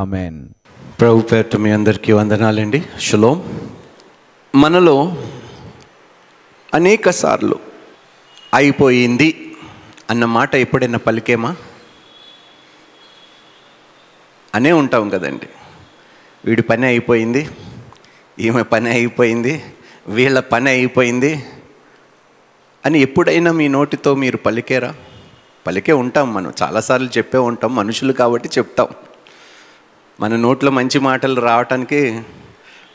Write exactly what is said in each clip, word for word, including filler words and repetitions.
Amen. ప్రభు పేరిట మీ అందరికీ వందనాలండి. షలోమ్. మనలో అనేక సార్లు అయిపోయింది అన్న మాట ఎప్పుడైనా పలికేమా అనే ఉంటాం కదండి. వీడి పని అయిపోయింది, ఈమె పని అయిపోయింది, వీళ్ళ పని అయిపోయింది అని ఎప్పుడైనా మీ నోటితో మీరు పలికేరా? పలికే ఉంటాం, మనం చాలాసార్లు చెప్పే ఉంటాం, మనుషులు కాబట్టి చెప్తాం. మన నోట్లో మంచి మాటలు రావటానికి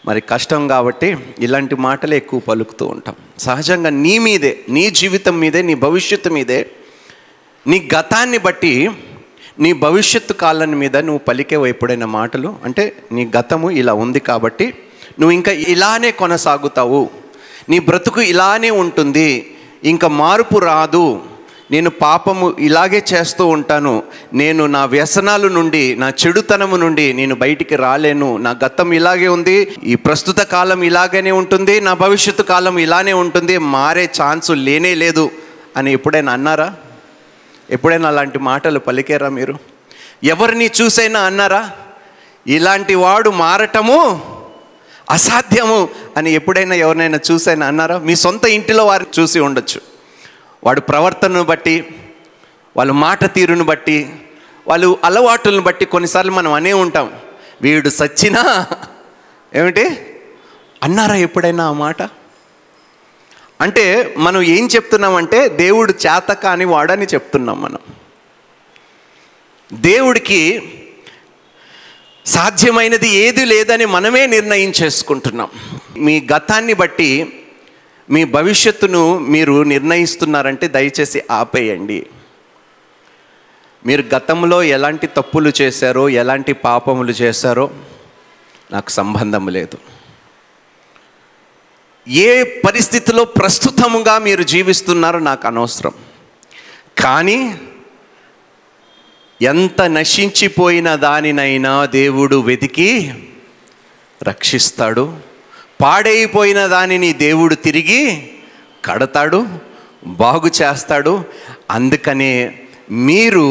మరి కష్టం కాబట్టి ఇలాంటి మాటలు ఎక్కువ పలుకుతూ ఉంటాం. సహజంగా నీ మీదే, నీ జీవితం మీదే, నీ భవిష్యత్తు మీదే, నీ గతాన్ని బట్టి నీ భవిష్యత్తు కాలాన్ని మీద నువ్వు పలికేవు ఎప్పుడైనా మాటలు. అంటే నీ గతము ఇలా ఉంది కాబట్టి నువ్వు ఇంకా ఇలానే కొనసాగుతావు, నీ బ్రతుకు ఇలానే ఉంటుంది, ఇంకా మార్పు రాదు, నేను పాపము ఇలాగే చేస్తూ ఉంటాను, నేను నా వ్యసనాల నుండి నా చెడుతనము నుండి నేను బయటికి రాలేను, నా గతం ఇలాగే ఉంది, ఈ ప్రస్తుత కాలం ఇలాగనే ఉంటుంది, నా భవిష్యత్తు కాలం ఇలానే ఉంటుంది, మారే ఛాన్స్ లేనే లేదు అని ఎప్పుడైనా అన్నారా? ఎప్పుడైనా అలాంటి మాటలు పలికేరా మీరు? ఎవరిని చూసైనా అన్నారా ఇలాంటి వాడు మారటము అసాధ్యము అని? ఎప్పుడైనా ఎవరినైనా చూసైనా అన్నారా? మీ సొంత ఇంటిలో వారిని చూసి ఉండొచ్చు, వాడు ప్రవర్తనను బట్టి, వాళ్ళ మాట తీరును బట్టి, వాళ్ళు అలవాటులను బట్టి కొన్నిసార్లు మనం అనే ఉంటాం, వీడు సచ్చినా ఏమిటి అన్నారా ఎప్పుడైనా ఆ మాట? అంటే మనం ఏం చెప్తున్నామంటే దేవుడు చేత కాని వాడని చెప్తున్నాం. మనం దేవుడికి సాధ్యమైనది ఏది లేదని మనమే నిర్ణయం చేసుకుంటున్నాం. మీ గతాన్ని బట్టి మీ భవిష్యత్తును మీరు నిర్ణయిస్తున్నారంటే దయచేసి ఆపేయండి. మీరు గతంలో ఎలాంటి తప్పులు చేశారో, ఎలాంటి పాపములు చేశారో నాకు సంబంధం లేదు. ఏ పరిస్థితిలో ప్రస్తుతముగా మీరు జీవిస్తున్నారో నాకు అనవసరం. కానీ ఎంత నశించిపోయిన దానినైనా దేవుడు వెతికి రక్షిస్తాడు, పాడైపోయిన దానిని దేవుడు తిరిగి కడతాడు, బాగు చేస్తాడు. అందుకనే మీరు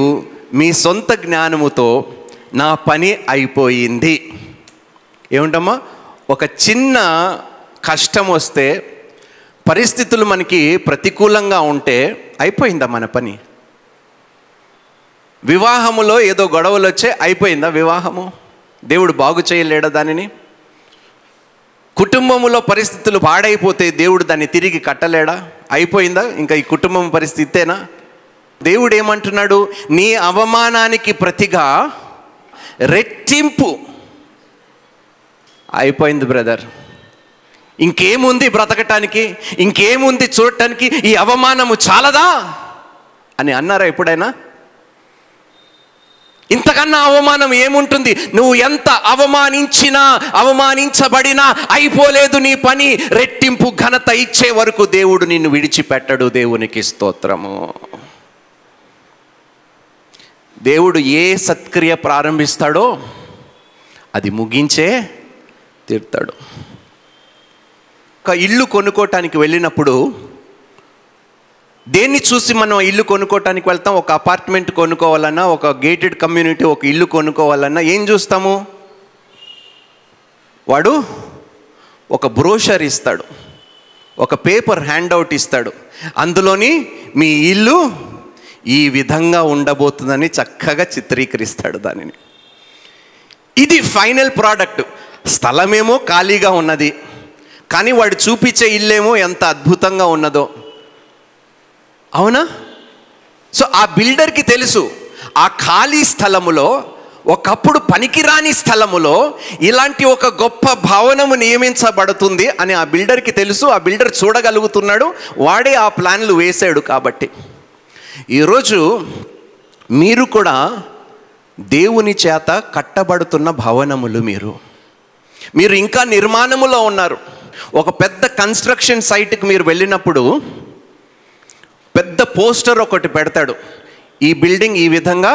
మీ సొంత జ్ఞానముతో నా పని అయిపోయింది, ఏమిటమ్మా ఒక చిన్న కష్టం వస్తే, పరిస్థితులు మనకి ప్రతికూలంగా ఉంటే అయిపోయిందా మన పని? వివాహములో ఏదో గొడవలు వచ్చే అయిపోయిందా వివాహము? దేవుడు బాగు చేయలేడా దానిని? కుటుంబములో పరిస్థితులు పాడైపోతే దేవుడు దాన్ని తిరిగి కట్టలేడా? అయిపోయిందా ఇంకా ఈ కుటుంబం పరిస్థితేనా? దేవుడు ఏమంటున్నాడు, నీ అవమానానికి ప్రతిగా రెట్టింపు. అయిపోయింది బ్రదర్, ఇంకేముంది బ్రతకటానికి, ఇంకేముంది చూడటానికి, ఈ అవమానము చాలదా అని అన్నారా ఎప్పుడైనా? ఇంతకన్నా అవమానం ఏముంటుంది? నువ్వు ఎంత అవమానించినా అవమానించబడినా అయిపోలేదు నీ పని. రెట్టింపు ఘనత ఇచ్చే వరకు దేవుడు నిన్ను విడిచిపెట్టడు. దేవునికి స్తోత్రము. దేవుడు ఏ సత్క్రియ ప్రారంభిస్తాడో అది ముగించే తీర్తాడు. ఒక ఇల్లు కొనుక్కోటానికి వెళ్ళినప్పుడు దేన్ని చూసి మనం ఇల్లు కొనుక్కోటానికి వెళ్తాం? ఒక అపార్ట్మెంట్ కొనుక్కోవాలన్నా, ఒక గేటెడ్ కమ్యూనిటీ, ఒక ఇల్లు కొనుక్కోవాలన్నా ఏం చూస్తాము? వాడు ఒక బ్రోషర్ ఇస్తాడు, ఒక పేపర్ హ్యాండ్అవుట్ ఇస్తాడు, అందులోని మీ ఇల్లు ఈ విధంగా ఉండబోతుందని చక్కగా చిత్రీకరిస్తాడు దానిని. ఇది ఫైనల్ ప్రోడక్ట్. స్థలమేమో ఖాళీగా ఉన్నది, కానీ వాడు చూపించే ఇల్లేమో ఎంత అద్భుతంగా ఉన్నదో. అవునా? సో ఆ బిల్డర్కి తెలుసు, ఆ ఖాళీ స్థలములో, ఒకప్పుడు పనికిరాని స్థలములో ఇలాంటి ఒక గొప్ప భవనము నియమించబడుతుంది అని ఆ బిల్డర్కి తెలుసు. ఆ బిల్డర్ చూడగలుగుతున్నాడు, వాడే ఆ ప్లాన్లు వేశాడు. కాబట్టి ఈరోజు మీరు కూడా దేవుని చేత కట్టబడుతున్న భవనములు. మీరు మీరు ఇంకా నిర్మాణములో ఉన్నారు. ఒక పెద్ద కన్స్ట్రక్షన్ సైట్కి మీరు వెళ్ళినప్పుడు పెద్ద పోస్టర్ ఒకటి పెడతాడు, ఈ బిల్డింగ్ ఈ విధంగా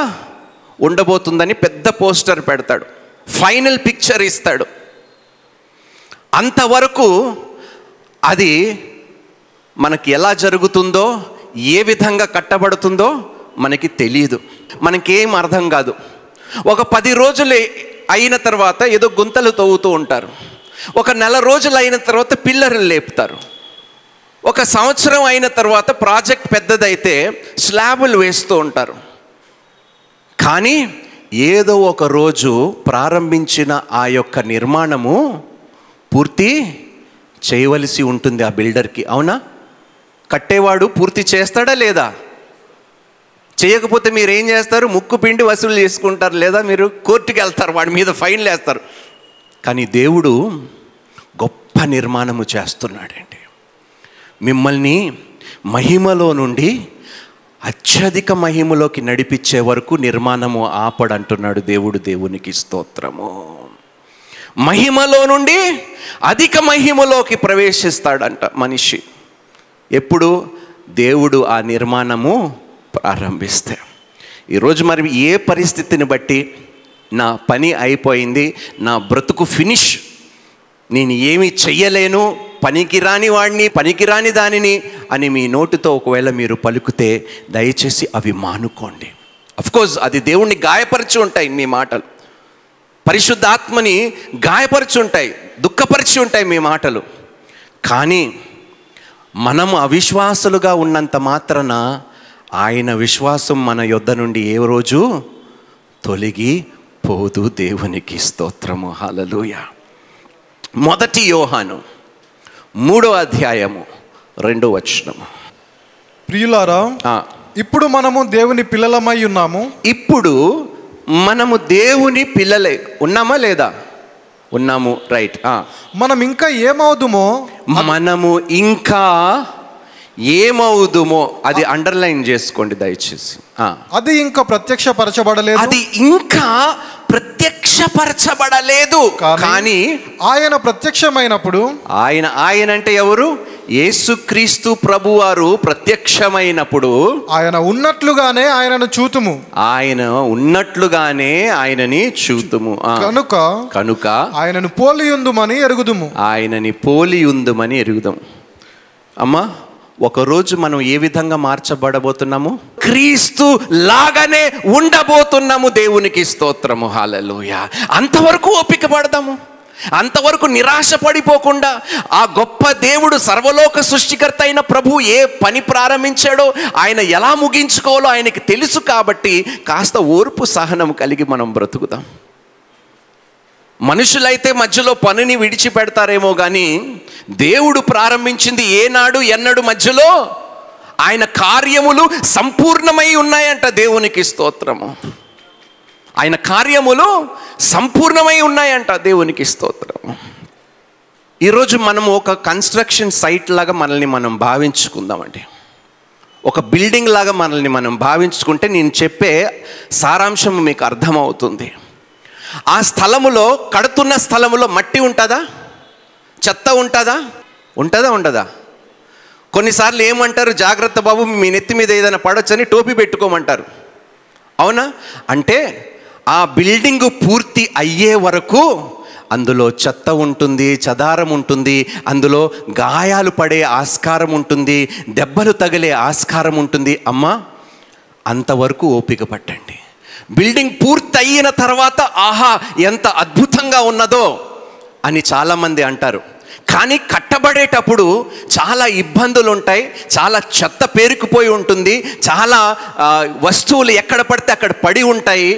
ఉండబోతుందని పెద్ద పోస్టర్ పెడతాడు, ఫైనల్ పిక్చర్ ఇస్తాడు. అంతవరకు అది మనకి ఎలా జరుగుతుందో, ఏ విధంగా కట్టబడుతుందో మనకి తెలియదు, మనకేం అర్థం కాదు. ఒక పది రోజులు అయిన తర్వాత ఏదో గుంతలు తవ్వుతూ ఉంటారు, ఒక నెల రోజులు అయిన తర్వాత పిల్లర్లు లేపుతారు, ఒక సంవత్సరం అయిన తర్వాత ప్రాజెక్ట్ పెద్దదైతే స్లాబులు వేస్తూ ఉంటారు. కానీ ఏదో ఒక రోజు ప్రారంభించిన ఆ యొక్క నిర్మాణము పూర్తి చేయవలసి ఉంటుంది ఆ బిల్డర్కి. అవునా? కట్టేవాడు పూర్తి చేస్తాడా లేదా? చేయకపోతే మీరేం చేస్తారు? ముక్కు పిండి వసూలు చేసుకుంటారు, లేదా మీరు కోర్టుకి వెళ్తారు, వాడి మీద ఫైన్లు వేస్తారు. కానీ దేవుడు గొప్ప నిర్మాణము చేస్తున్నాడండి. మిమ్మల్ని మహిమలో నుండి అత్యధిక మహిమలోకి నడిపించే వరకు నిర్మాణము ఆపడంటున్నాడు దేవుడు. దేవునికి స్తోత్రము. మహిమలో నుండి అధిక మహిమలోకి ప్రవేశిస్తాడంట మనిషి ఎప్పుడు? దేవుడు ఆ నిర్మాణము ప్రారంభిస్తే. ఈరోజు మరి ఏ పరిస్థితిని బట్టి నా పని అయిపోయింది, నా బ్రతుకు ఫినిష్, నేను ఏమి చెయ్యలేను, పనికిరాని వాడిని, పనికిరాని దానిని అని మీ నోటితో ఒకవేళ మీరు పలుకుతే దయచేసి అవి మానుకోండి. అఫ్కోర్స్ అది దేవుణ్ణి గాయపరిచి ఉంటాయి మీ మాటలు, పరిశుద్ధాత్మని గాయపరిచి ఉంటాయి, దుఃఖపరిచి ఉంటాయి మీ మాటలు. కానీ మనము అవిశ్వాసులుగా ఉన్నంత మాత్రాన ఆయన విశ్వాసం మన యొద్ద నుండి ఏ రోజు తొలగి పోదు. దేవునికి స్తోత్రము. హల్లెలూయా. మొదటి యోహాను మూడో అధ్యాయము రెండో వచనము. ప్రియులారా, ఇప్పుడు మనము దేవుని పిల్లలమై ఉన్నాము. ఇప్పుడు మనము దేవుని పిల్లలై ఉన్నామా లేదా? ఉన్నాము, రైట్. మనం ఇంకా ఏమవుదుమో, మనము ఇంకా ఏమవుదుమో, అది అండర్లైన్ చేసుకోండి దయచేసి. అది ఇంకా ప్రత్యక్షపరచబడలేదు, అది ఇంకా ప్రత్యక్షపరచబడలేదు. కానీ ఆయన ప్రత్యక్షమైనప్పుడు, ఆయన ఆయన అంటే ఎవరు? యేసుక్రీస్తు ప్రభువారు ప్రత్యక్షమైనప్పుడు, ఆయన ఉన్నట్లుగానే ఆయనను చూతుము, ఆయన ఉన్నట్లుగానే ఆయనని చూతుము. కనుక కనుక ఆయనను పోలియుందుమని ఎరుగుదుము, ఆయనని పోలియుందుమని ఎరుగుదాము. అమ్మా, ఒకరోజు మనం ఏ విధంగా మార్చబడబోతున్నాము? క్రీస్తు లాగానే ఉండబోతున్నాము. దేవునికి స్తోత్రము. హల్లెలూయా. అంతవరకు ఓపిక పడదాము, అంతవరకు నిరాశ పడిపోకుండా ఆ గొప్ప దేవుడు, సర్వలోక సృష్టికర్త అయిన ప్రభు ఏ పని ప్రారంభించాడో, ఆయన ఎలా ముగించుకోవాలో ఆయనకి తెలుసు. కాబట్టి కాస్త ఓర్పు సహనం కలిగి మనం బ్రతుకుదాం. మనుషులైతే మధ్యలో పనిని విడిచిపెడతారేమో, కానీ దేవుడు ప్రారంభించింది ఏనాడు ఎన్నడు మధ్యలో ఆయన కార్యములు సంపూర్ణమై ఉన్నాయంట. దేవునికి స్తోత్రము. ఆయన కార్యములు సంపూర్ణమై ఉన్నాయంట. దేవునికి స్తోత్రము. ఈరోజు మనం ఒక కన్స్ట్రక్షన్ సైట్ లాగా మనల్ని మనం భావించుకుందామండి. ఒక బిల్డింగ్ లాగా మనల్ని మనం భావించుకుంటే నేను చెప్పే సారాంశం మీకు అర్థమవుతుంది. ఆ స్థలములో, కడుతున్న స్థలములో మట్టి ఉంటుందా? చెత్త ఉంటుందా? ఉంటుందా? ఉండదా? కొన్నిసార్లు ఏమంటారు, జాగ్రత్త బాబు మీ నెత్తి మీద ఏదైనా పడొచ్చని టోపీ పెట్టుకోమంటారు. అవునా? అంటే ఆ బిల్డింగ్ పూర్తి అయ్యే వరకు అందులో చెత్త ఉంటుంది, చదారం ఉంటుంది, అందులో గాయాలు పడే ఆస్కారం ఉంటుంది, దెబ్బలు తగిలే ఆస్కారం ఉంటుంది. అమ్మా, అంతవరకు ఓపిక పట్టండి. బిల్డింగ్ పూర్తి అయిన తర్వాత ఆహా ఎంత అద్భుతంగా ఉన్నదో అని చాలామంది అంటారు. కానీ కట్టబడేటప్పుడు చాలా ఇబ్బందులు ఉంటాయి, చాలా చెత్త పేరుకుపోయి ఉంటుంది, చాలా వస్తువులు ఎక్కడ పడితే అక్కడ పడి ఉంటాయి.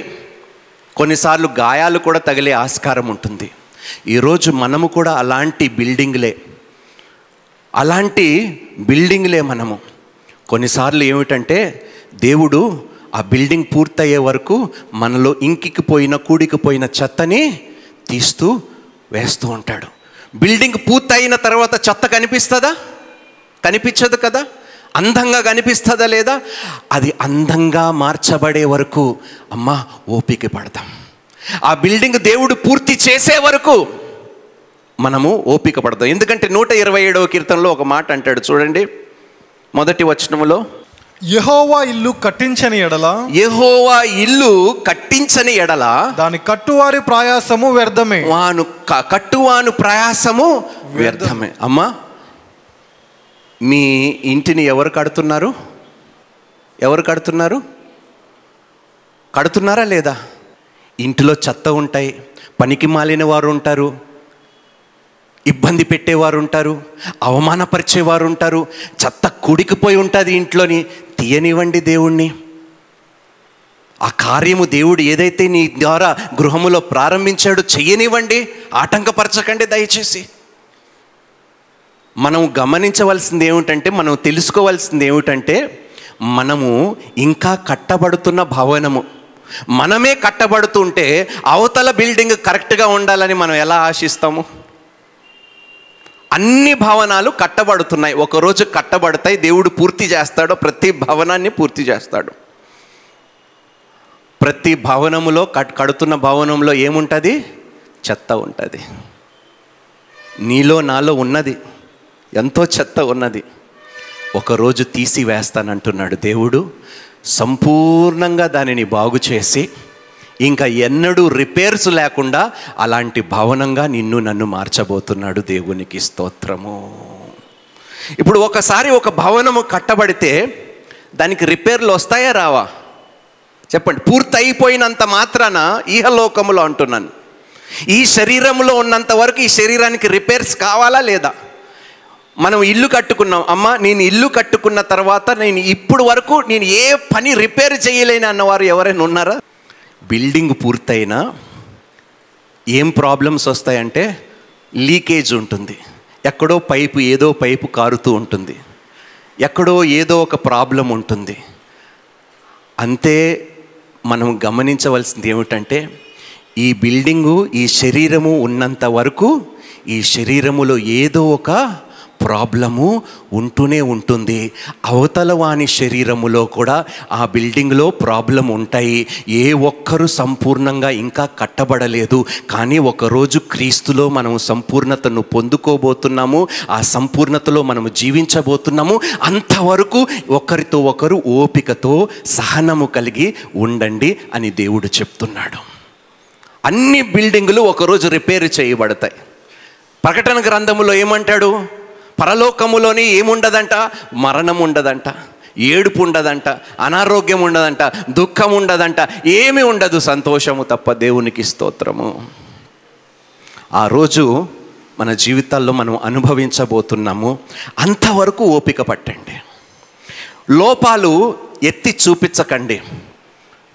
కొన్నిసార్లు గాయాలు కూడా తగిలే ఆస్కారం ఉంటుంది. ఈరోజు మనము కూడా అలాంటి బిల్డింగ్లే అలాంటి బిల్డింగ్లే మనము. కొన్నిసార్లు ఏమిటంటే దేవుడు ఆ బిల్డింగ్ పూర్తయ్యే వరకు మనలో ఇంకికి పోయిన కూడికి పోయిన చెత్తని తీస్తూ వేస్తూ ఉంటాడు. బిల్డింగ్ పూర్తయిన తర్వాత చెత్త కనిపిస్తుందా? కనిపించదు కదా. అందంగా కనిపిస్తుందా లేదా? అది అందంగా మార్చబడే వరకు అమ్మ ఓపిక పడతాం. ఆ బిల్డింగ్ దేవుడు పూర్తి చేసే వరకు మనము ఓపిక పడతాం. ఎందుకంటే నూట ఇరవై ఏడవ కీర్తనలో ఒక మాట అంటాడు చూడండి, మొదటి వచనంలో, యెహోవా ఇల్లు కట్టించని ఎడల యెహోవా ఇల్లు కట్టించని ఎడల దాని కట్టువారి ప్రయాసము వ్యర్థమే, వాను కట్టువాను ప్రయాసము వ్యర్థమే. అమ్మా, మీ ఇంటిని ఎవరు కడుతున్నారు? ఎవరు కడుతున్నారు? కడుతున్నారా లేదా? ఇంటిలో చెత్త ఉంటాయి, పనికి మాలిన వారు ఉంటారు, ఇబ్బంది పెట్టేవారు ఉంటారు, అవమానపరిచేవారు ఉంటారు, చెత్త కుడికిపోయి ఉంటుంది ఇంట్లోని. తీయనివ్వండి దేవుణ్ణి. ఆ కార్యము దేవుడు ఏదైతే నీ ద్వారా గృహములో ప్రారంభించాడో చెయ్యనివ్వండి, ఆటంకపరచకండి దయచేసి. మనం గమనించవలసింది ఏమిటంటే, మనం తెలుసుకోవాల్సింది ఏమిటంటే, మనము ఇంకా కట్టబడుతున్న భవనము. మనమే కట్టబడుతుంటే అవతల బిల్డింగ్ కరెక్ట్గా ఉండాలని మనం ఎలా ఆశిస్తాము? అన్ని భవనాలు కట్టబడుతున్నాయి, ఒకరోజు కట్టబడతాయి, దేవుడు పూర్తి చేస్తాడు, ప్రతి భవనాన్ని పూర్తి చేస్తాడు. ప్రతి భవనములో కడుతున్న భవనంలో ఏముంటుంది? చెత్త ఉంటుంది. నీలో నాలో ఉన్నది ఎంతో చెత్త ఉన్నది. ఒకరోజు తీసివేస్తానంటున్నాడు దేవుడు. సంపూర్ణంగా దానిని బాగు చేసి ఇంకా ఎన్నడూ రిపేర్స్ లేకుండా అలాంటి భవనంగా నిన్ను నన్ను మార్చబోతున్నాడు. దేవునికి స్తోత్రము. ఇప్పుడు ఒకసారి ఒక భవనము కట్టబడితే దానికి రిపేర్లు వస్తాయా రావా? చెప్పండి. పూర్తి అయిపోయినంత మాత్రాన ఈహలోకములో అంటున్నాను, ఈ శరీరంలో ఉన్నంత వరకు ఈ శరీరానికి రిపేర్స్ కావాలా లేదా? మనం ఇల్లు కట్టుకున్నాం. అమ్మ, నేను ఇల్లు కట్టుకున్న తర్వాత నేను ఇప్పుడు వరకు నేను ఏ పని రిపేర్ చేయలేను అన్నవారు ఎవరైనా ఉన్నారా? బిల్డింగ్ పూర్తయినా ఏం ప్రాబ్లమ్స్ వస్తాయంటే లీకేజ్ ఉంటుంది, ఎక్కడో పైపు ఏదో పైపు కారుతూ ఉంటుంది, ఎక్కడో ఏదో ఒక ప్రాబ్లం ఉంటుంది. అంతే. మనం గమనించవలసింది ఏమిటంటే, ఈ బిల్డింగు ఈ శరీరము ఉన్నంత వరకు ఈ శరీరములో ఏదో ఒక ప్రాబ్లము ఉంటూనే ఉంటుంది. అవతల వాని శరీరములో కూడా ఆ బిల్డింగ్లో ప్రాబ్లం ఉంటాయి. ఏ ఒక్కరూ సంపూర్ణంగా ఇంకా కట్టబడలేదు, కానీ ఒకరోజు క్రీస్తులో మనం సంపూర్ణతను పొందుకోబోతున్నాము. ఆ సంపూర్ణతలో మనం జీవించబోతున్నాము. అంతవరకు ఒకరితో ఒకరు ఓపికతో సహనము కలిగి ఉండండి అని దేవుడు చెప్తున్నాడు. అన్ని బిల్డింగులు ఒకరోజు రిపేర్ చేయబడతాయి. ప్రకటన గ్రంథములో ఏమంటాడు? పరలోకములోని ఏముండదంట? మరణం ఉండదంట, ఏడుపు ఉండదంట, అనారోగ్యం ఉండదంట, దుఃఖం ఉండదంట, ఏమీ ఉండదు, సంతోషము తప్ప. దేవునికి స్తోత్రము. ఆ రోజు మన జీవితాల్లో మనం అనుభవించబోతున్నాము. అంతవరకు ఓపిక పట్టండి. లోపాలు ఎత్తి చూపించకండి.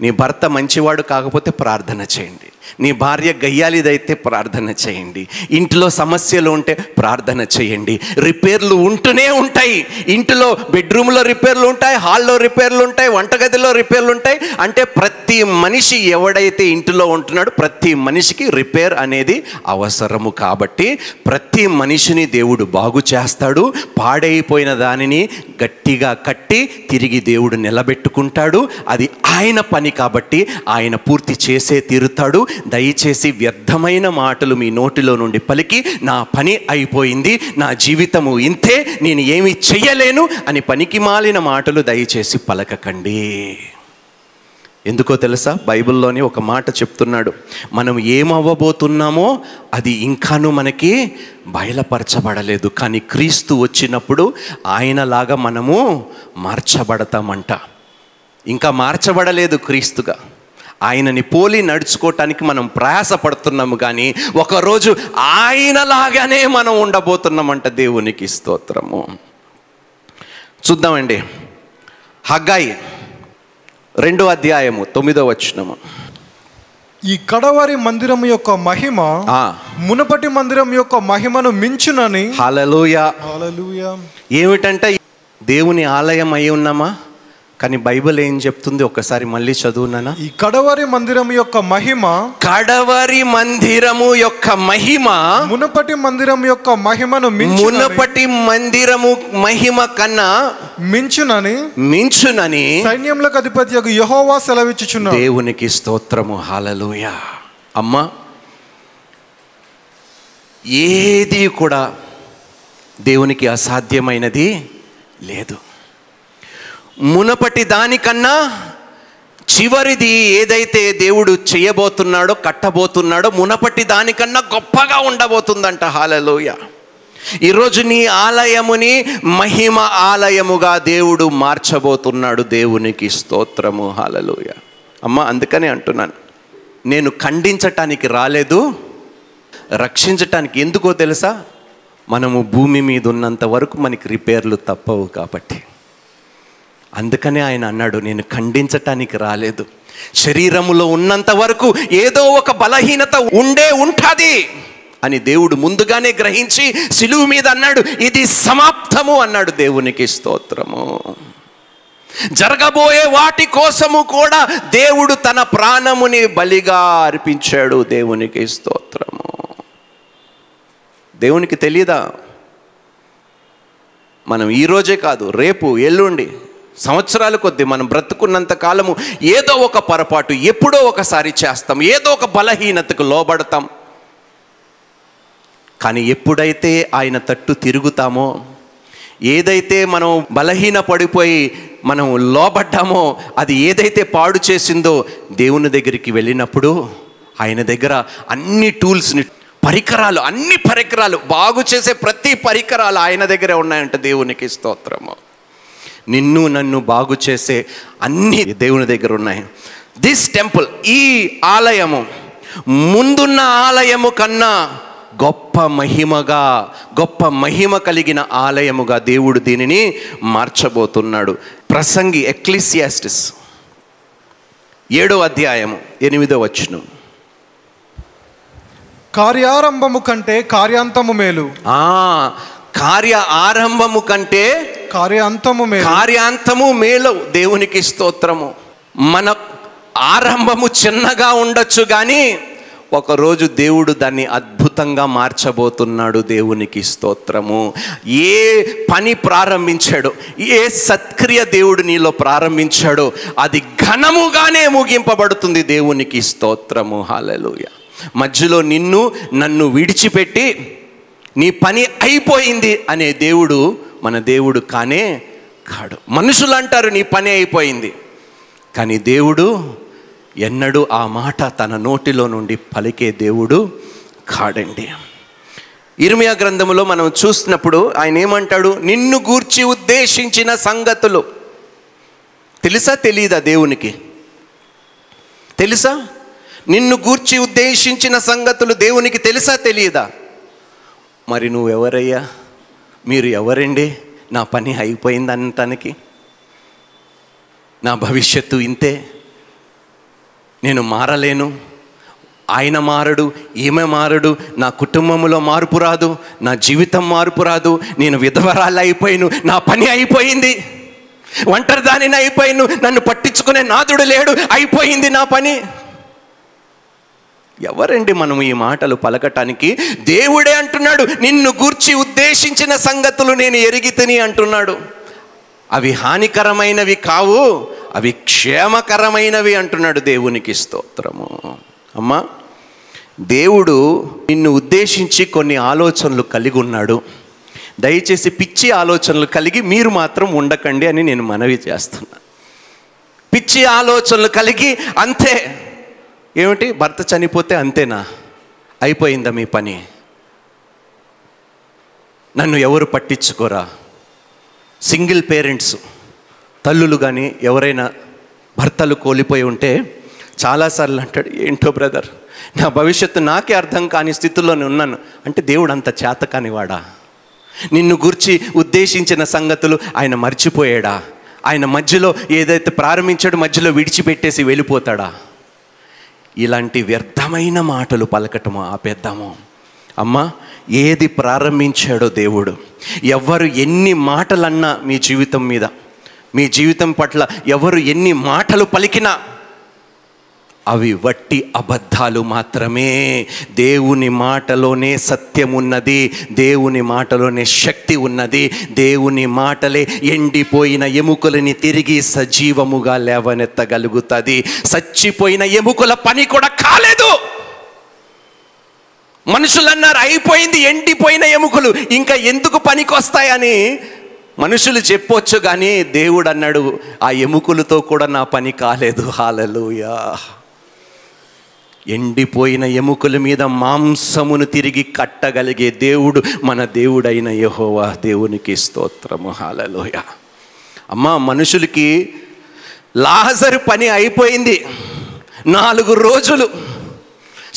నీ భర్త మంచివాడు కాకపోతే ప్రార్థన చేయండి. నీ భార్య గయ్యాలిదైతే ప్రార్థన చేయండి. ఇంట్లో సమస్యలు ఉంటే ప్రార్థన చేయండి. రిపేర్లు ఉంటూనే ఉంటాయి. ఇంట్లో బెడ్రూమ్లో రిపేర్లు ఉంటాయి, హాల్లో రిపేర్లు ఉంటాయి, వంటగదిలో రిపేర్లు ఉంటాయి. అంటే ప్రతి మనిషి ఎవడైతే ఇంటిలో ఉంటున్నాడో ప్రతి మనిషికి రిపేర్ అనేది అవసరము. కాబట్టి ప్రతి మనిషిని దేవుడు బాగు చేస్తాడు. పాడైపోయిన దానిని గట్టిగా కట్టి తిరిగి దేవుడు నిలబెట్టుకుంటాడు. అది ఆయన పని కాబట్టి ఆయన పూర్తి చేసే తీరుతాడు. దయచేసి వ్యర్థమైన మాటలు మీ నోటిలో నుండి పలికి నా పని అయిపోయింది, నా జీవితము ఇంతే, నేను ఏమి చెయ్యలేను అని పనికి మాలిన మాటలు దయచేసి పలకకండి. ఎందుకో తెలుసా? బైబిల్లోనే ఒక మాట చెప్తున్నాడు, మనం ఏమవ్వబోతున్నామో అది ఇంకానూ మనకి బయలుపరచబడలేదు, కానీ క్రీస్తు వచ్చినప్పుడు ఆయనలాగా మనము మార్చబడతామంట. ఇంకా మార్చబడలేదు క్రీస్తుగా. ఆయనని పోలి నడుచుకోవటానికి మనం ప్రయాసపడుతున్నాము, కానీ ఒకరోజు ఆయనలాగానే మనం ఉండబోతున్నామంట. దేవునికి స్తోత్రము. చూద్దామండి, హగ్గయి రెండో అధ్యాయము తొమ్మిదో వచనము. ఈ కడవరి మందిరం యొక్క మహిమ మునపటి మందిరం యొక్క మహిమను మించునని. హల్లెలూయా, హల్లెలూయా. ఏమిటంటే దేవుని ఆలయం అయి ఉన్నామా? కానీ బైబిల్ ఏం చెప్తుంది ఒకసారి మళ్ళీ చదువునా? ఈ కడవరి మందిరం యొక్క మహిమ, కడవరి మందిరము యొక్క మహిమ మునపటి మందిరం యొక్క మహిమను మునపటి మందిరము మహిమ కన్నా మించునని మించునని సైన్యములకు అధిపతి యొక్క యెహోవా సెలవిచ్చుచున్నాడు. దేవునికి స్తోత్రము. హల్లెలూయా. అమ్మా, ఏది కూడా దేవునికి అసాధ్యమైనది లేదు. మునపటి దానికన్నా చివరిది ఏదైతే దేవుడు చేయబోతున్నాడో, కట్టబోతున్నాడో, మునపటి దానికన్నా గొప్పగా ఉండబోతుందంట. హల్లెలూయా. ఈరోజు నీ ఆలయముని మహిమ ఆలయముగా దేవుడు మార్చబోతున్నాడు. దేవునికి స్తోత్రము. హల్లెలూయా. అమ్మ, అందుకనే అంటున్నాను, నేను ఖండించటానికి రాలేదు, రక్షించటానికి. ఎందుకో తెలుసా? మనము భూమి మీద ఉన్నంత వరకు మనకి రిపేర్లు తప్పవు కాబట్టి. అందుకనే ఆయన అన్నాడు, నేను ఖండించటానికి రాలేదు. శరీరములో ఉన్నంత వరకు ఏదో ఒక బలహీనత ఉండే ఉంటుంది అని దేవుడు ముందుగానే గ్రహించి సిలువ మీద అన్నాడు, ఇది సమాప్తము అన్నాడు. దేవునికి స్తోత్రము. జరగబోయే వాటి కోసము కూడా దేవుడు తన ప్రాణముని బలిగా అర్పించాడు. దేవునికి స్తోత్రము. దేవునికి తెలీదా? మనం ఈరోజే కాదు, రేపు, ఎల్లుండి, సంవత్సరాల కొద్దీ మనం బ్రతుకున్నంత కాలము ఏదో ఒక పొరపాటు ఎప్పుడో ఒకసారి చేస్తాం, ఏదో ఒక బలహీనతకు లోబడతాం. కానీ ఎప్పుడైతే ఆయన తట్టు తిరుగుతామో, ఏదైతే మనం బలహీన పడిపోయి మనం లోబడ్డామో, అది ఏదైతే పాడు చేసిందో, దేవుని దగ్గరికి వెళ్ళినప్పుడు ఆయన దగ్గర అన్ని టూల్స్ని, పరికరాలు, అన్ని పరికరాలు బాగు చేసే ప్రతి పరికరాలు ఆయన దగ్గరే ఉన్నాయంట. దేవునికి స్తోత్రము. నిన్ను నన్ను బాగు చేసే అన్ని దేవుని దగ్గర ఉన్నాయి. దిస్ టెంపుల్, ఈ ఆలయము ముందున్న ఆలయము కన్నా గొప్ప మహిమగా, గొప్ప మహిమ కలిగిన ఆలయముగా దేవుడు దీనిని మార్చబోతున్నాడు. ప్రసంగి, ఎక్లీసియాస్టిస్ ఏడో అధ్యాయము ఎనిమిదో వచనం. కార్యారంభము కంటే కార్యాంతము మేలు. ఆ కార్య ఆరంభము కంటే కార్యాంతము మేలు, కార్యాంతము మేలు. దేవునికి స్తోత్రము. మన ఆరంభము చిన్నగా ఉండొచ్చు, కానీ ఒకరోజు దేవుడు దాన్ని అద్భుతంగా మార్చబోతున్నాడు. దేవునికి స్తోత్రము. ఏ పని ప్రారంభించాడో, ఏ సత్క్రియ దేవుడు నీలో ప్రారంభించాడో, అది ఘనముగానే ముగింపబడుతుంది. దేవునికి స్తోత్రము. హల్లెలూయా. మధ్యలో నిన్ను నన్ను విడిచిపెట్టి నీ పని అయిపోయింది అనే దేవుడు మన దేవుడు కానే కాడు. మనుషులు అంటారు నీ పని అయిపోయింది, కానీ దేవుడు ఎన్నడూ ఆ మాట తన నోటిలో నుండి పలికే దేవుడు కాడండి. ఇర్మియా గ్రంథములో మనం చూసినప్పుడు ఆయన ఏమంటాడు? నిన్ను గూర్చి ఉద్దేశించిన సంగతులు తెలుసా తెలీదా? దేవునికి తెలుసా? నిన్ను గూర్చి ఉద్దేశించిన సంగతులు దేవునికి తెలుసా తెలీదా? మరి నువ్వెవరయ్యా? మీరు ఎవరండి నా పని అయిపోయింది అనటానికి? నా భవిష్యత్తు ఇంతే, నేను మారలేను, ఆయన మారడు, ఈమె మారడు, నా కుటుంబంలో మార్పు రాదు, నా జీవితం మార్పు రాదు, నేను విధవరాలు అయిపోయాను, నా పని అయిపోయింది, ఒంటరి దానిని అయిపోయాను, నన్ను పట్టించుకునే నాదుడు లేడు, అయిపోయింది నా పని. ఎవరండి మనం ఈ మాటలు పలకటానికి? దేవుడే అంటున్నాడు, నిన్ను గూర్చి ఉద్దేశించిన సంగతులు నేను ఎరిగి తిని అంటున్నాడు. అవి హానికరమైనవి కావు, అవి క్షేమకరమైనవి అంటున్నాడు. దేవునికి స్తోత్రము. అమ్మా, దేవుడు నిన్ను ఉద్దేశించి కొన్ని ఆలోచనలు కలిగి ఉన్నాడు. దయచేసి పిచ్చి ఆలోచనలు కలిగి మీరు మాత్రం ఉండకండి అని నేను మనవి చేస్తున్నా. పిచ్చి ఆలోచనలు కలిగి అంతే ఏమిటి? భర్త చనిపోతే అంతేనా? అయిపోయిందా మీ పని? నన్ను ఎవరు పట్టించుకోరా? సింగిల్ పేరెంట్స్ తల్లులు కానీ ఎవరైనా భర్తలు కోల్పోయి ఉంటే చాలాసార్లు అంటాడు, ఏంటో బ్రదర్ నా భవిష్యత్తు నాకే అర్థం కాని స్థితిలోనే ఉన్నాను అంటే, దేవుడు అంత చేత కానివాడా? నిన్ను గూర్చి ఉద్దేశించిన సంగతులు ఆయన మర్చిపోయాడా? ఆయన మధ్యలో ఏదైతే ప్రారంభించాడో మధ్యలో విడిచిపెట్టేసి వెళ్ళిపోతాడా? ఇలాంటి వ్యర్థమైన మాటలు పలకటము ఆపేద్దాము. అమ్మ, ఏది ప్రారంభించాడో దేవుడు, ఎవరు ఎన్ని మాటలన్నా మీ జీవితం మీద, మీ జీవితం పట్ల ఎవరు ఎన్ని మాటలు పలికినా అవి వట్టి అబద్ధాలు మాత్రమే. దేవుని మాటలోనే సత్యం ఉన్నది, దేవుని మాటలోనే శక్తి ఉన్నది, దేవుని మాటలే ఎండిపోయిన ఎముకలని తిరిగి సజీవముగా లేవనెత్తగలుగుతుంది. చచ్చిపోయిన ఎముకల పని కూడా కాలేదు. మనుషులన్నారు అయిపోయింది ఎండిపోయిన ఎముకలు, ఇంకా ఎందుకు పనికొస్తాయని మనుషులు చెప్పొచ్చు, కానీ దేవుడు అన్నాడు ఆ ఎముకలతో కూడా నా పని కాలేదు. హల్లెలూయా. ఎండిపోయిన ఎముకల మీద మాంసమును తిరిగి కట్టగలిగే దేవుడు మన దేవుడైన యెహోవా. దేవునికి స్తోత్రము. హల్లెలూయా. అమ్మా, మనుషులకి లాజరు పని అయిపోయింది, నాలుగు రోజులు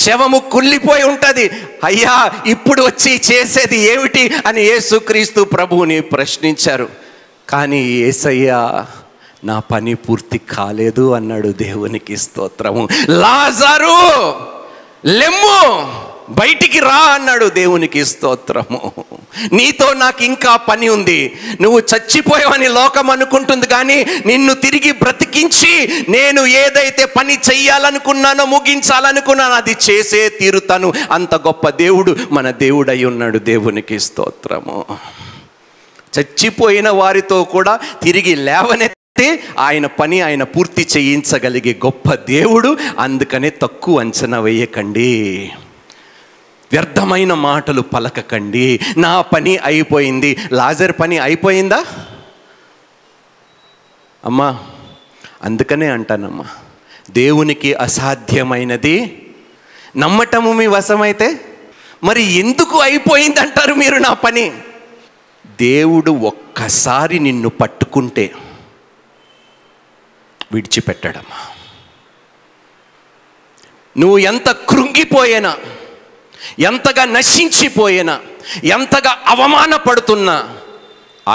శవము కుళ్ళిపోయి ఉంటుంది. అయ్యా, ఇప్పుడు వచ్చి చేసేది ఏమిటి అని యేసుక్రీస్తు ప్రభువుని ప్రశ్నించారు. కానీ యేసయ్యా, నా పని పూర్తి కాలేదు అన్నాడు. దేవునికి స్తోత్రము. లాజరు లెమ్ము, బయటికి రా అన్నాడు. దేవునికి స్తోత్రము. నీతో నాకు ఇంకా పని ఉంది. నువ్వు చచ్చిపోయావని లోకం అనుకుంటుంది, కానీ నిన్ను తిరిగి బ్రతికించి నేను ఏదైతే పని చెయ్యాలనుకున్నానో, ముగించాలనుకున్నానో అది చేసే తీరుతాను. అంత గొప్ప దేవుడు మన దేవుడై ఉన్నాడు. దేవునికి స్తోత్రము. చచ్చిపోయిన వారితో కూడా తిరిగి లేవనెత్తి ఆయన పని ఆయన పూర్తి చేయించగలిగే గొప్ప దేవుడు. అందుకనే తక్కువ అంచనా వేయకండి, వ్యర్థమైన మాటలు పలకకండి. నా పని అయిపోయింది. లాజర్ పని అయిపోయిందా అమ్మా? అందుకనే అంటానమ్మా, దేవునికి అసాధ్యమైనది నమ్మటము మీ వశమైతే మరి ఎందుకు అయిపోయింది అంటారు మీరు? నా పని దేవుడు ఒక్కసారి నిన్ను పట్టుకుంటే విడిచిపెట్టడమ్మా. నువ్వు ఎంత కృంగిపోయేనా, ఎంతగా నశించిపోయినా, ఎంతగా అవమానపడుతున్నా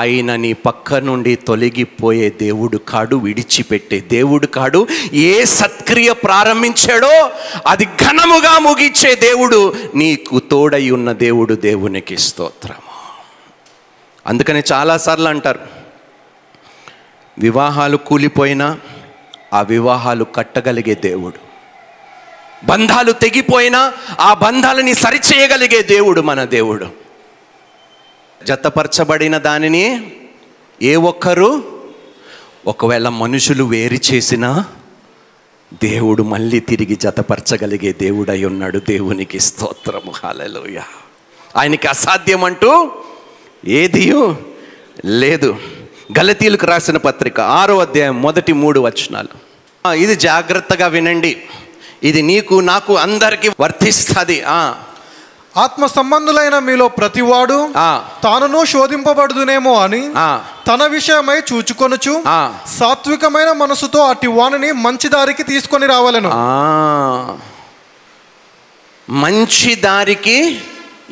ఆయన నీ పక్క నుండి తొలగిపోయే దేవుడు కాడు, విడిచిపెట్టే దేవుడు కాడు. ఏ సత్క్రియ ప్రారంభించాడో అది ఘనముగా ముగించే దేవుడు, నీకు తోడై ఉన్న దేవుడు. దేవునికి స్తోత్రము. అందుకనే చాలాసార్లు అంటారు, వివాహాలు కూలిపోయినా ఆ వివాహాలు కట్టగలిగే దేవుడు, బంధాలు తెగిపోయినా ఆ బంధాలని సరిచేయగలిగే దేవుడు మన దేవుడు. జతపరచబడిన దానిని ఏ ఒక్కరు ఒకవేళ మనుషులు వేరు చేసినా దేవుడు మళ్ళీ తిరిగి జతపరచగలిగే దేవుడై ఉన్నాడు. దేవునికి స్తోత్రము. హల్లెలూయా. ఆయనకి అసాధ్యం అంటూ ఏదియూ లేదు. గలతీలకు రాసిన పత్రిక ఆరో అధ్యాయం మొదటి మూడు వచనాలు. ఇది జాగ్రత్తగా వినండి, ఇది నీకు నాకు అందరికి వర్తిస్తుంది. ఆత్మ సంబంధులైన మీలో ప్రతివాడు తానును శోధింపబడుదునేమో అని తన విషయమై చూచుకొనుచు సాత్వికమైన మనసుతో అట్టి వాణిని మంచి దారికి తీసుకొని రావాలను. మంచి దారికి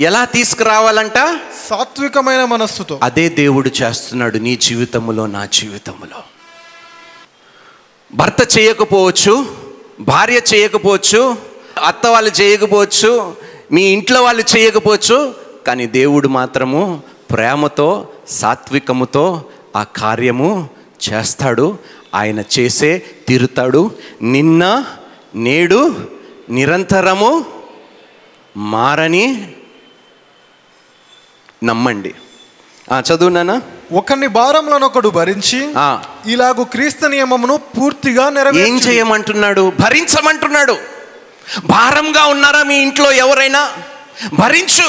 ఎలా తీసుకురావాలంట? సాత్వికమైన మనస్సుతో. అదే దేవుడు చేస్తున్నాడు నీ జీవితంలో, నా జీవితంలో. భర్త చేయకపోవచ్చు, భార్య చేయకపోవచ్చు, అత్త వాళ్ళు చేయకపోవచ్చు, మీ ఇంట్లో వాళ్ళు చేయకపోవచ్చు, కానీ దేవుడు మాత్రము ప్రేమతో సాత్వికముతో ఆ కార్యము చేస్తాడు. ఆయన చేసే తీరుతాడు. నిన్న నేడు నిరంతరము మారని నమ్మండి. చదువునా? ఒకని భారములనొకడు భరించి ఇలాగూ క్రీస్తు నియమమును పూర్తిగా నెరవేర్చు. ఏం చేయమంటున్నాడు? భరించమంటున్నాడు. భారంగా ఉన్నారా మీ ఇంట్లో ఎవరైనా? భరించు.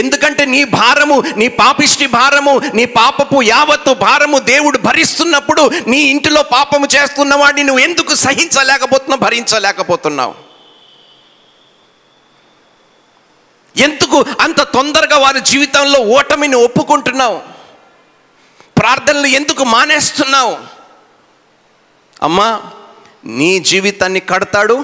ఎందుకంటే నీ భారము, నీ పాపిష్టి భారము, నీ పాపపు యావత్తు భారము దేవుడు భరిస్తున్నప్పుడు నీ ఇంటిలో పాపము చేస్తున్నవాడిని నువ్వు ఎందుకు సహించలేకపోతున్నావు, భరించలేకపోతున్నావు? ఎందుకు అంత తొందరగా వారి జీవితంలో ఓటమిని ఒప్పుకుంటున్నావు? ప్రార్థనలు ఎందుకు మానేస్తున్నావు? అమ్మా, నీ జీవితాన్ని కడతాడు.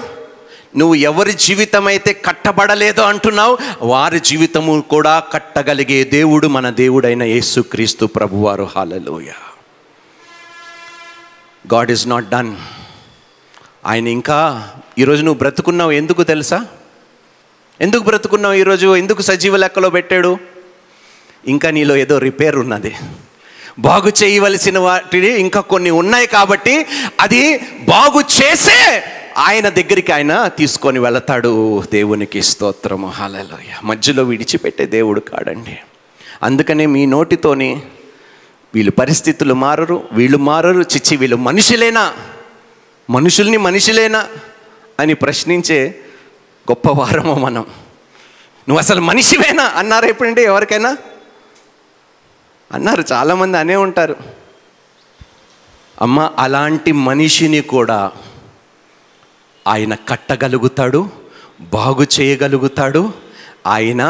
నువ్వు ఎవరి జీవితం అయితే కట్టబడలేదో అంటున్నావు, వారి జీవితము కూడా కట్టగలిగే దేవుడు మన దేవుడైన యేసుక్రీస్తు ప్రభువారు. హల్లెలూయా. God is not done. ఆయన ఇంకా ఈరోజు నువ్వు బ్రతుకున్నావు ఎందుకు తెలుసా? ఎందుకు బ్రతుకున్నావు ఈరోజు? ఎందుకు సజీవ లెక్కలో పెట్టాడు? ఇంకా నీలో ఏదో రిపేర్ ఉన్నది, బాగు చేయవలసిన వాటిని ఇంకా కొన్ని ఉన్నాయి కాబట్టి అది బాగు చేసే ఆయన దగ్గరికి ఆయన తీసుకొని వెళతాడు. దేవునికి స్తోత్రము, హల్లెలూయ. మధ్యలో విడిచిపెట్టే దేవుడు కాడండి. అందుకనే మీ నోటితోని వీళ్ళు పరిస్థితులు మారరు, వీళ్ళు మారరు, చిచ్చి వీళ్ళు మనుషులేనా, మనుషుల్ని మనుషులేనా అని ప్రశ్నించే గొప్ప వారము మనం. నువ్వు అసలు మనిషివేనా అన్నారు ఎప్పుడంటే ఎవరికైనా? అన్నారు, చాలామంది అనే ఉంటారు. అమ్మ, అలాంటి మనిషిని కూడా ఆయన కట్టగలుగుతాడు, బాగు చేయగలుగుతాడు, ఆయన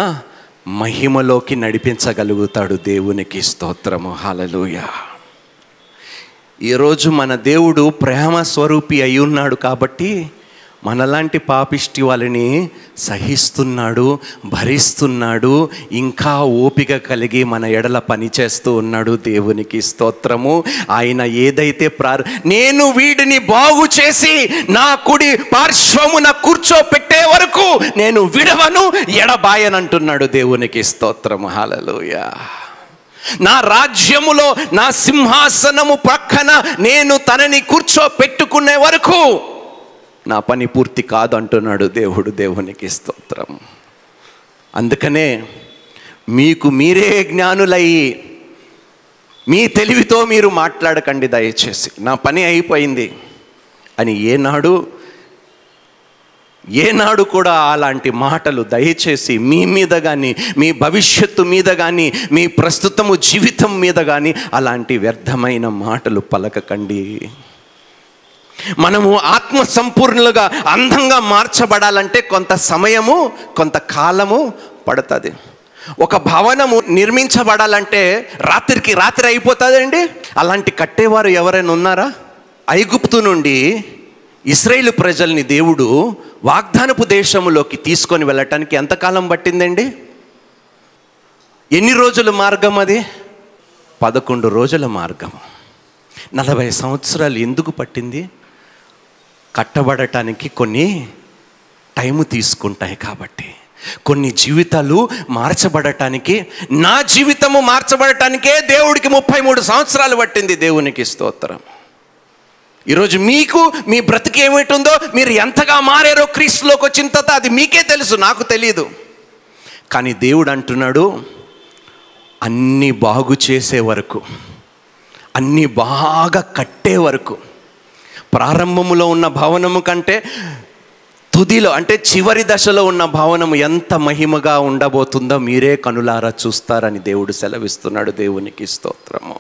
మహిమలోకి నడిపించగలుగుతాడు. దేవునికి స్తోత్రము, హల్లెలూయా. ఈరోజు మన దేవుడు ప్రేమ స్వరూపి అయి ఉన్నాడు కాబట్టి మనలాంటి పాపిష్టి వాళ్ళని సహిస్తున్నాడు, భరిస్తున్నాడు, ఇంకా ఓపిక కలిగి మన ఎడల పనిచేస్తూ ఉన్నాడు. దేవునికి స్తోత్రము. ఆయన ఏదైతే ప్రార్ నేను వీడిని బాగు చేసి నా కుడి పార్శ్వమున కూర్చోపెట్టే వరకు నేను విడవను, ఎడబాయనంటున్నాడు. దేవునికి స్తోత్రము, హల్లెలూయా. నా రాజ్యములో నా సింహాసనము ప్రక్కన నేను తనని కూర్చోపెట్టుకునే వరకు నా పని పూర్తి కాదంటున్నాడు దేవుడు. దేవునికి స్తోత్రం. అందుకనే మీకు మీరే జ్ఞానులయ్యి మీ తెలివితో మీరు మాట్లాడకండి దయచేసి. నా పని అయిపోయింది అని ఏనాడు ఏనాడు కూడా అలాంటి మాటలు దయచేసి మీ మీద కానీ, మీ భవిష్యత్తు మీద కానీ, మీ ప్రస్తుతము జీవితం మీద కానీ అలాంటి వ్యర్థమైన మాటలు పలకకండి. మనము ఆత్మ సంపూర్ణులుగా అందంగా మార్చబడాలంటే కొంత సమయము, కొంత కాలము పడుతుంది. ఒక భవనము నిర్మించబడాలంటే రాత్రికి రాత్రి అయిపోతుందండి. అలాంటి కట్టేవారు ఎవరైనా ఉన్నారా? ఐగుప్తు నుండి ఇశ్రాయేలు ప్రజల్ని దేవుడు వాగ్దానపు దేశములోకి తీసుకొని వెళ్ళటానికి ఎంతకాలం పట్టిందండి? ఎన్ని రోజుల మార్గం అది? పదకొండు రోజుల మార్గం. నలభై సంవత్సరాలు ఎందుకు పట్టింది? కట్టబడటానికి కొన్ని టైము తీసుకుంటాయి కాబట్టి. కొన్ని జీవితాలు మార్చబడటానికి, నా జీవితము మార్చబడటానికే దేవుడికి ముప్పై మూడు సంవత్సరాలు పట్టింది. దేవునికి స్తోత్రం. ఈరోజు మీకు మీ బ్రతికి ఏమిటిందో, మీరు ఎంతగా మారారో క్రీస్తులోకి వచ్చిన తర్వాత అది మీకే తెలుసు, నాకు తెలియదు. కానీ దేవుడు అంటున్నాడు, అన్నీ బాగు చేసే వరకు, అన్నీ బాగా కట్టే వరకు, ప్రారంభములో ఉన్న భవనము కంటే తుదిలో అంటే చివరి దశలో ఉన్న భవనము ఎంత మహిమగా ఉండబోతుందో మీరే కనులారా చూస్తారని దేవుడు సెలవిస్తున్నాడు. దేవునికి స్తోత్రము.